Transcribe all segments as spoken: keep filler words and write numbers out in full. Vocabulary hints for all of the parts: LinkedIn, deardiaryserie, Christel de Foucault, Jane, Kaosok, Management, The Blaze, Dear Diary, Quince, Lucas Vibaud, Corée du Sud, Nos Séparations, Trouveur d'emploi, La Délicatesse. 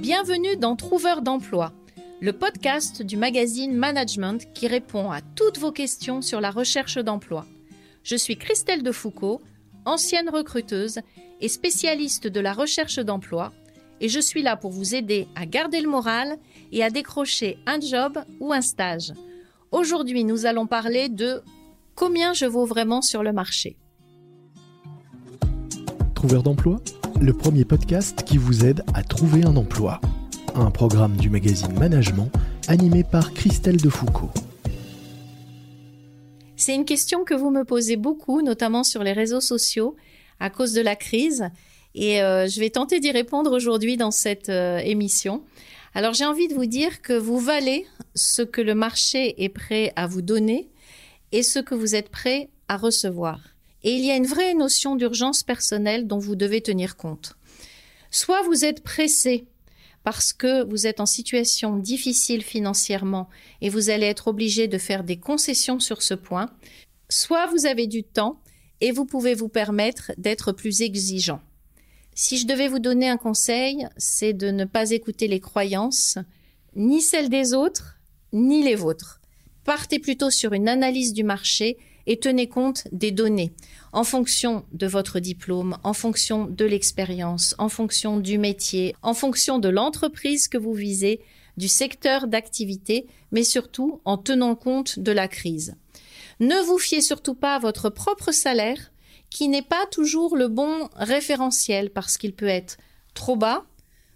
Bienvenue dans Trouveur d'emploi, le podcast du magazine Management qui répond à toutes vos questions sur la recherche d'emploi. Je suis Christel de Foucault, ancienne recruteuse et spécialiste de la recherche d'emploi, et je suis là pour vous aider à garder le moral et à décrocher un job ou un stage. Aujourd'hui, nous allons parler de combien je vaux vraiment sur le marché. Trouveur d'emploi, le premier podcast qui vous aide à trouver un emploi. Un programme du magazine Management animé par Christel de Foucault. C'est une question que vous me posez beaucoup, notamment sur les réseaux sociaux, à cause de la crise. Et euh, je vais tenter d'y répondre aujourd'hui dans cette euh, émission. Alors j'ai envie de vous dire que vous valez ce que le marché est prêt à vous donner et ce que vous êtes prêt à recevoir. Et il y a une vraie notion d'urgence personnelle dont vous devez tenir compte. Soit vous êtes pressé parce que vous êtes en situation difficile financièrement et vous allez être obligé de faire des concessions sur ce point, soit vous avez du temps et vous pouvez vous permettre d'être plus exigeant. Si je devais vous donner un conseil, c'est de ne pas écouter les croyances, ni celles des autres, ni les vôtres. Partez plutôt sur une analyse du marché et tenez compte des données. En fonction de votre diplôme, en fonction de l'expérience, en fonction du métier, en fonction de l'entreprise que vous visez, du secteur d'activité, mais surtout en tenant compte de la crise. Ne vous fiez surtout pas à votre propre salaire, qui n'est pas toujours le bon référentiel parce qu'il peut être trop bas,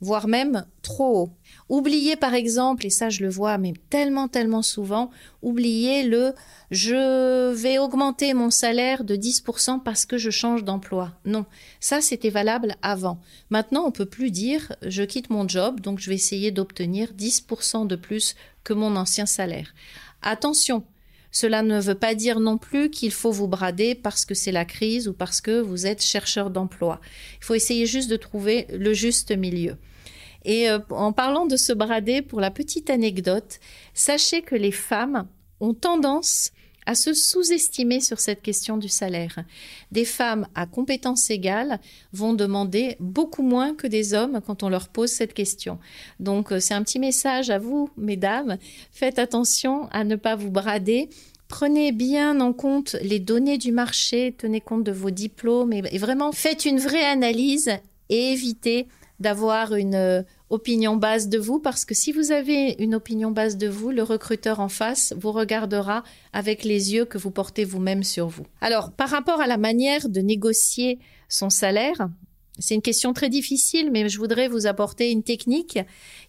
voire même trop haut. Oubliez par exemple, et ça je le vois mais tellement tellement souvent, oubliez le « je vais augmenter mon salaire de dix pour cent parce que je change d'emploi ». Non, ça c'était valable avant. Maintenant on peut plus dire « je quitte mon job, donc je vais essayer d'obtenir dix pour cent de plus que mon ancien salaire ». Attention! Cela ne veut pas dire non plus qu'il faut vous brader parce que c'est la crise ou parce que vous êtes chercheur d'emploi. Il faut essayer juste de trouver le juste milieu. Et euh, en parlant de se brader, pour la petite anecdote, sachez que les femmes ont tendance à se sous-estimer sur cette question du salaire. Des femmes à compétences égales vont demander beaucoup moins que des hommes quand on leur pose cette question. Donc c'est un petit message à vous, mesdames. Faites attention à ne pas vous brader. Prenez bien en compte les données du marché, tenez compte de vos diplômes et, et vraiment faites une vraie analyse et évitez d'avoir une euh, opinion basse de vous, parce que si vous avez une opinion basse de vous, le recruteur en face vous regardera avec les yeux que vous portez vous-même sur vous. Alors, par rapport à la manière de négocier son salaire, c'est une question très difficile, mais je voudrais vous apporter une technique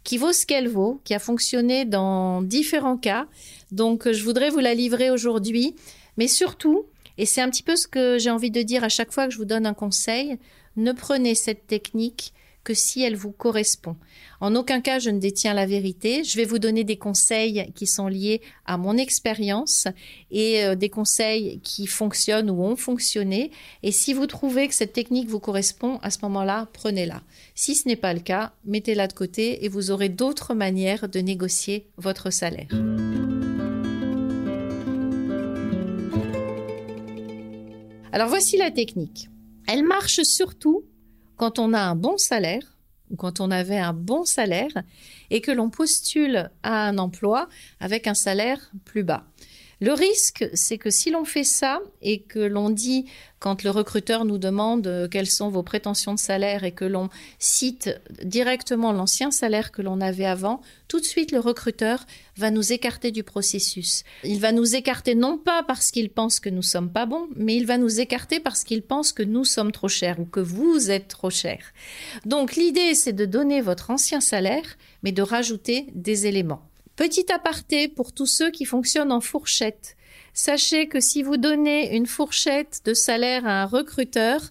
qui vaut ce qu'elle vaut, qui a fonctionné dans différents cas. Donc, je voudrais vous la livrer aujourd'hui, mais surtout, et c'est un petit peu ce que j'ai envie de dire à chaque fois que je vous donne un conseil, ne prenez cette technique que si elle vous correspond. En aucun cas, je ne détiens la vérité. Je vais vous donner des conseils qui sont liés à mon expérience et euh, des conseils qui fonctionnent ou ont fonctionné. Et si vous trouvez que cette technique vous correspond, à ce moment-là, prenez-la. Si ce n'est pas le cas, mettez-la de côté et vous aurez d'autres manières de négocier votre salaire. Alors voici la technique. Elle marche surtout quand on a un bon salaire, ou quand on avait un bon salaire, et que l'on postule à un emploi avec un salaire plus bas. Le risque, c'est que si l'on fait ça et que l'on dit, quand le recruteur nous demande quelles sont vos prétentions de salaire et que l'on cite directement l'ancien salaire que l'on avait avant, tout de suite le recruteur va nous écarter du processus. Il va nous écarter non pas parce qu'il pense que nous sommes pas bons, mais il va nous écarter parce qu'il pense que nous sommes trop chers ou que vous êtes trop chers. Donc l'idée, c'est de donner votre ancien salaire, mais de rajouter des éléments. Petit aparté pour tous ceux qui fonctionnent en fourchette. Sachez que si vous donnez une fourchette de salaire à un recruteur,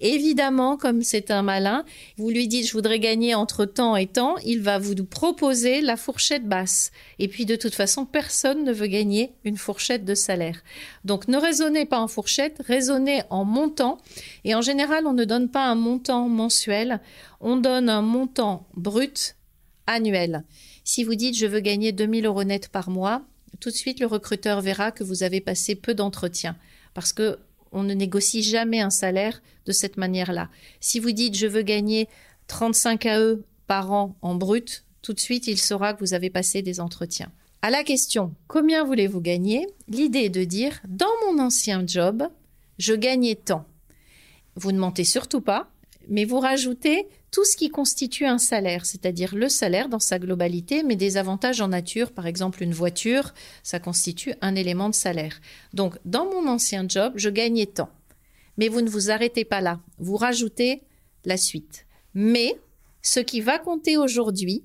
évidemment, comme c'est un malin, vous lui dites « je voudrais gagner entre temps et temps », il va vous proposer la fourchette basse. Et puis de toute façon, personne ne veut gagner une fourchette de salaire. Donc ne raisonnez pas en fourchette, raisonnez en montant. Et en général, on ne donne pas un montant mensuel, on donne un montant brut annuel. Si vous dites « je veux gagner deux mille euros net par mois », tout de suite le recruteur verra que vous avez passé peu d'entretiens parce que on ne négocie jamais un salaire de cette manière-là. Si vous dites « je veux gagner trente-cinq A E par an en brut, tout de suite, il saura que vous avez passé des entretiens. À la question « Combien voulez-vous gagner ?», l'idée est de dire « Dans mon ancien job, je gagnais tant ». Vous ne mentez surtout pas, mais vous rajoutez tout ce qui constitue un salaire, c'est-à-dire le salaire dans sa globalité, mais des avantages en nature, par exemple une voiture, ça constitue un élément de salaire. Donc, dans mon ancien job, je gagnais tant. Mais vous ne vous arrêtez pas là, vous rajoutez la suite. Mais ce qui va compter aujourd'hui,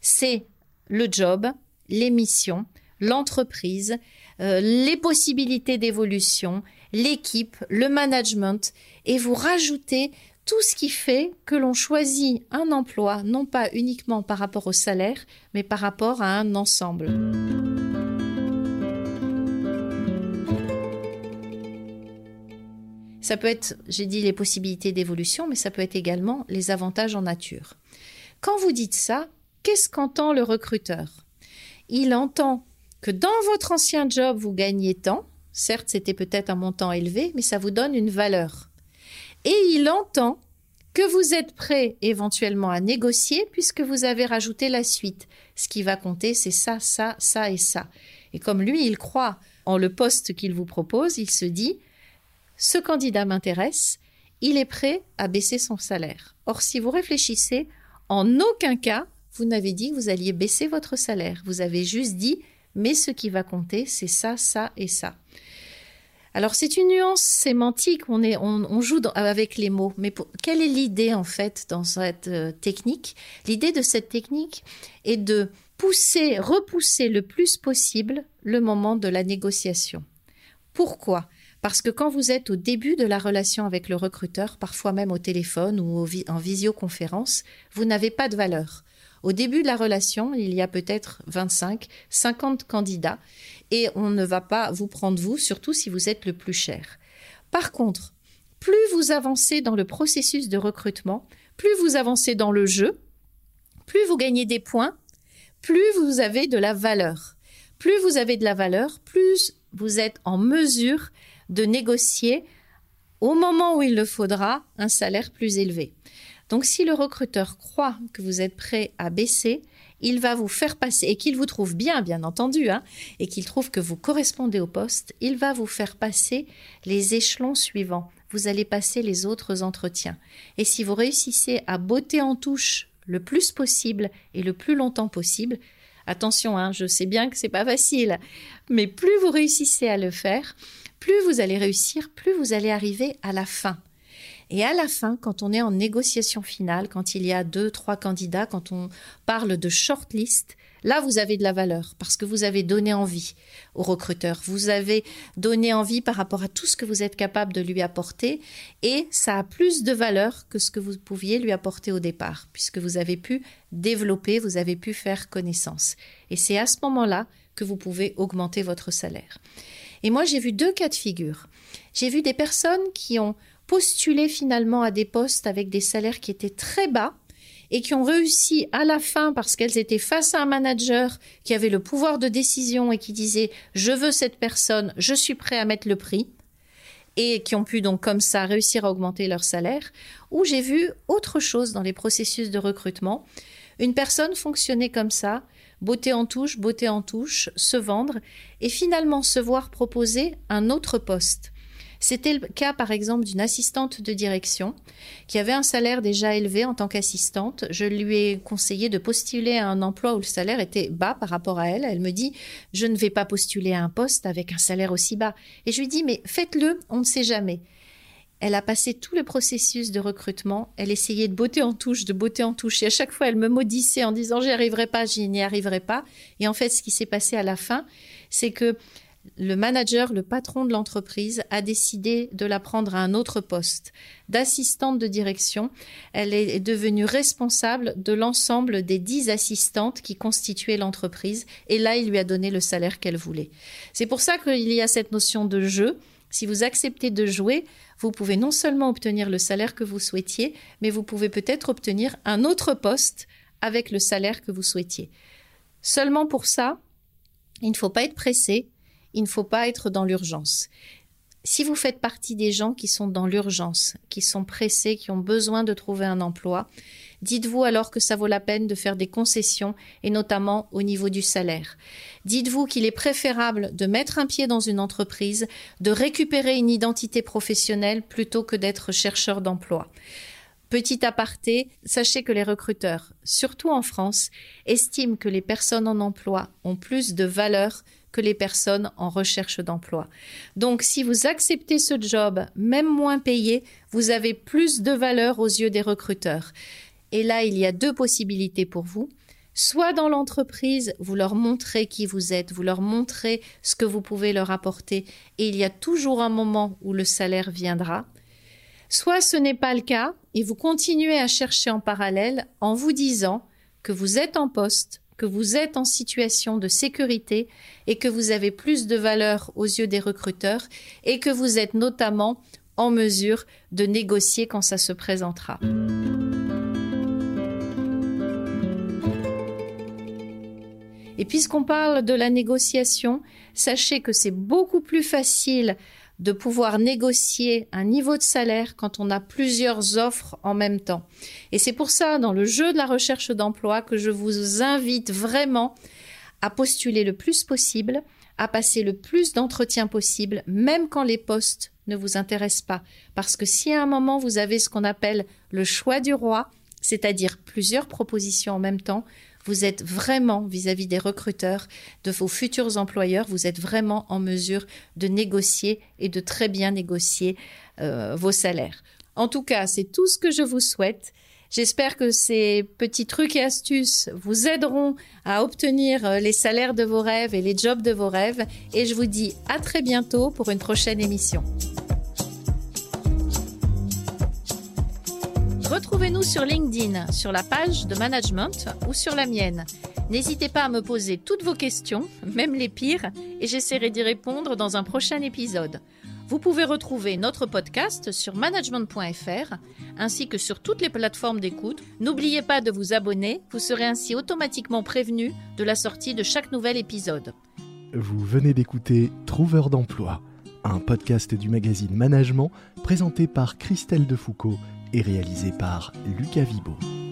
c'est le job, les missions, l'entreprise, euh, les possibilités d'évolution, l'équipe, le management, et vous rajoutez tout ce qui fait que l'on choisit un emploi, non pas uniquement par rapport au salaire, mais par rapport à un ensemble. Ça peut être, j'ai dit les possibilités d'évolution, mais ça peut être également les avantages en nature. Quand vous dites ça, qu'est-ce qu'entend le recruteur ? Il entend que dans votre ancien job, vous gagnez tant. Certes, c'était peut-être un montant élevé, mais ça vous donne une valeur. Et il entend que vous êtes prêt éventuellement à négocier puisque vous avez rajouté la suite. Ce qui va compter, c'est ça, ça, ça et ça. Et comme lui, il croit en le poste qu'il vous propose, il se dit « Ce candidat m'intéresse, il est prêt à baisser son salaire. » Or, si vous réfléchissez, en aucun cas, vous n'avez dit que vous alliez baisser votre salaire. Vous avez juste dit « Mais ce qui va compter, c'est ça, ça et ça. » Alors, c'est une nuance sémantique, on, est, on, on joue dans, avec les mots. Mais pour, quelle est l'idée, en fait, dans cette euh, technique? L'idée de cette technique est de pousser, repousser le plus possible le moment de la négociation. Pourquoi? Parce que quand vous êtes au début de la relation avec le recruteur, parfois même au téléphone ou au vi- en visioconférence, vous n'avez pas de valeur. Au début de la relation, il y a peut-être vingt-cinq, cinquante candidats et on ne va pas vous prendre vous, surtout si vous êtes le plus cher. Par contre, plus vous avancez dans le processus de recrutement, plus vous avancez dans le jeu, plus vous gagnez des points, plus vous avez de la valeur. Plus vous avez de la valeur, plus vous êtes en mesure de négocier au moment où il le faudra un salaire plus élevé. Donc, si le recruteur croit que vous êtes prêt à baisser, il va vous faire passer, et qu'il vous trouve bien, bien entendu, hein, et qu'il trouve que vous correspondez au poste, il va vous faire passer les échelons suivants. Vous allez passer les autres entretiens. Et si vous réussissez à botter en touche le plus possible et le plus longtemps possible, attention, hein, je sais bien que c'est pas facile, mais plus vous réussissez à le faire, plus vous allez réussir, plus vous allez arriver à la fin. Et à la fin, quand on est en négociation finale, quand il y a deux, trois candidats, quand on parle de shortlist, là, vous avez de la valeur parce que vous avez donné envie au recruteur. Vous avez donné envie par rapport à tout ce que vous êtes capable de lui apporter et ça a plus de valeur que ce que vous pouviez lui apporter au départ puisque vous avez pu développer, vous avez pu faire connaissance. Et c'est à ce moment-là que vous pouvez augmenter votre salaire. Et moi, j'ai vu deux cas de figure. J'ai vu des personnes qui ont postulé finalement à des postes avec des salaires qui étaient très bas et qui ont réussi à la fin parce qu'elles étaient face à un manager qui avait le pouvoir de décision et qui disait « je veux cette personne, je suis prêt à mettre le prix » et qui ont pu donc comme ça réussir à augmenter leur salaire. Ou j'ai vu autre chose dans les processus de recrutement. Une personne fonctionnait comme ça, botter en touche, botter en touche, se vendre et finalement se voir proposer un autre poste. C'était le cas, par exemple, d'une assistante de direction qui avait un salaire déjà élevé en tant qu'assistante. Je lui ai conseillé de postuler à un emploi où le salaire était bas par rapport à elle. Elle me dit « je ne vais pas postuler à un poste avec un salaire aussi bas ». Et je lui dis « mais faites-le, on ne sait jamais ». Elle a passé tout le processus de recrutement. Elle essayait de botter en touche, de botter en touche. Et à chaque fois, elle me maudissait en disant « j'y arriverai pas, j'y n'y arriverai pas ». Et en fait, ce qui s'est passé à la fin, c'est que le manager, le patron de l'entreprise, a décidé de la prendre à un autre poste. D'assistante de direction, elle est devenue responsable de l'ensemble des dix assistantes qui constituaient l'entreprise. Et là, il lui a donné le salaire qu'elle voulait. C'est pour ça qu'il y a cette notion de jeu. Si vous acceptez de jouer, vous pouvez non seulement obtenir le salaire que vous souhaitiez, mais vous pouvez peut-être obtenir un autre poste avec le salaire que vous souhaitiez. Seulement pour ça, il ne faut pas être pressé. Il ne faut pas être dans l'urgence. Si vous faites partie des gens qui sont dans l'urgence, qui sont pressés, qui ont besoin de trouver un emploi, dites-vous alors que ça vaut la peine de faire des concessions, et notamment au niveau du salaire. Dites-vous qu'il est préférable de mettre un pied dans une entreprise, de récupérer une identité professionnelle plutôt que d'être chercheur d'emploi. Petit aparté, sachez que les recruteurs, surtout en France, estiment que les personnes en emploi ont plus de valeur que les personnes en recherche d'emploi. Donc, si vous acceptez ce job, même moins payé, vous avez plus de valeur aux yeux des recruteurs. Et là, il y a deux possibilités pour vous. Soit dans l'entreprise, vous leur montrez qui vous êtes, vous leur montrez ce que vous pouvez leur apporter, et il y a toujours un moment où le salaire viendra. Soit ce n'est pas le cas et vous continuez à chercher en parallèle en vous disant que vous êtes en poste, que vous êtes en situation de sécurité et que vous avez plus de valeur aux yeux des recruteurs et que vous êtes notamment en mesure de négocier quand ça se présentera. Et puisqu'on parle de la négociation, sachez que c'est beaucoup plus facile de pouvoir négocier un niveau de salaire quand on a plusieurs offres en même temps. Et c'est pour ça, dans le jeu de la recherche d'emploi, que je vous invite vraiment à postuler le plus possible, à passer le plus d'entretiens possible, même quand les postes ne vous intéressent pas. Parce que si à un moment vous avez ce qu'on appelle le choix du roi, c'est-à-dire plusieurs propositions en même temps, vous êtes vraiment, vis-à-vis des recruteurs, de vos futurs employeurs, vous êtes vraiment en mesure de négocier et de très bien négocier euh, vos salaires. En tout cas, c'est tout ce que je vous souhaite. J'espère que ces petits trucs et astuces vous aideront à obtenir les salaires de vos rêves et les jobs de vos rêves. Et je vous dis à très bientôt pour une prochaine émission. Retrouvez-nous sur LinkedIn, sur la page de Management ou sur la mienne. N'hésitez pas à me poser toutes vos questions, même les pires, et j'essaierai d'y répondre dans un prochain épisode. Vous pouvez retrouver notre podcast sur management point f r ainsi que sur toutes les plateformes d'écoute. N'oubliez pas de vous abonner, vous serez ainsi automatiquement prévenu de la sortie de chaque nouvel épisode. Vous venez d'écouter Trouveur d'emploi, un podcast du magazine Management présenté par Christel de Foucault et réalisé par Lucas Vibaud.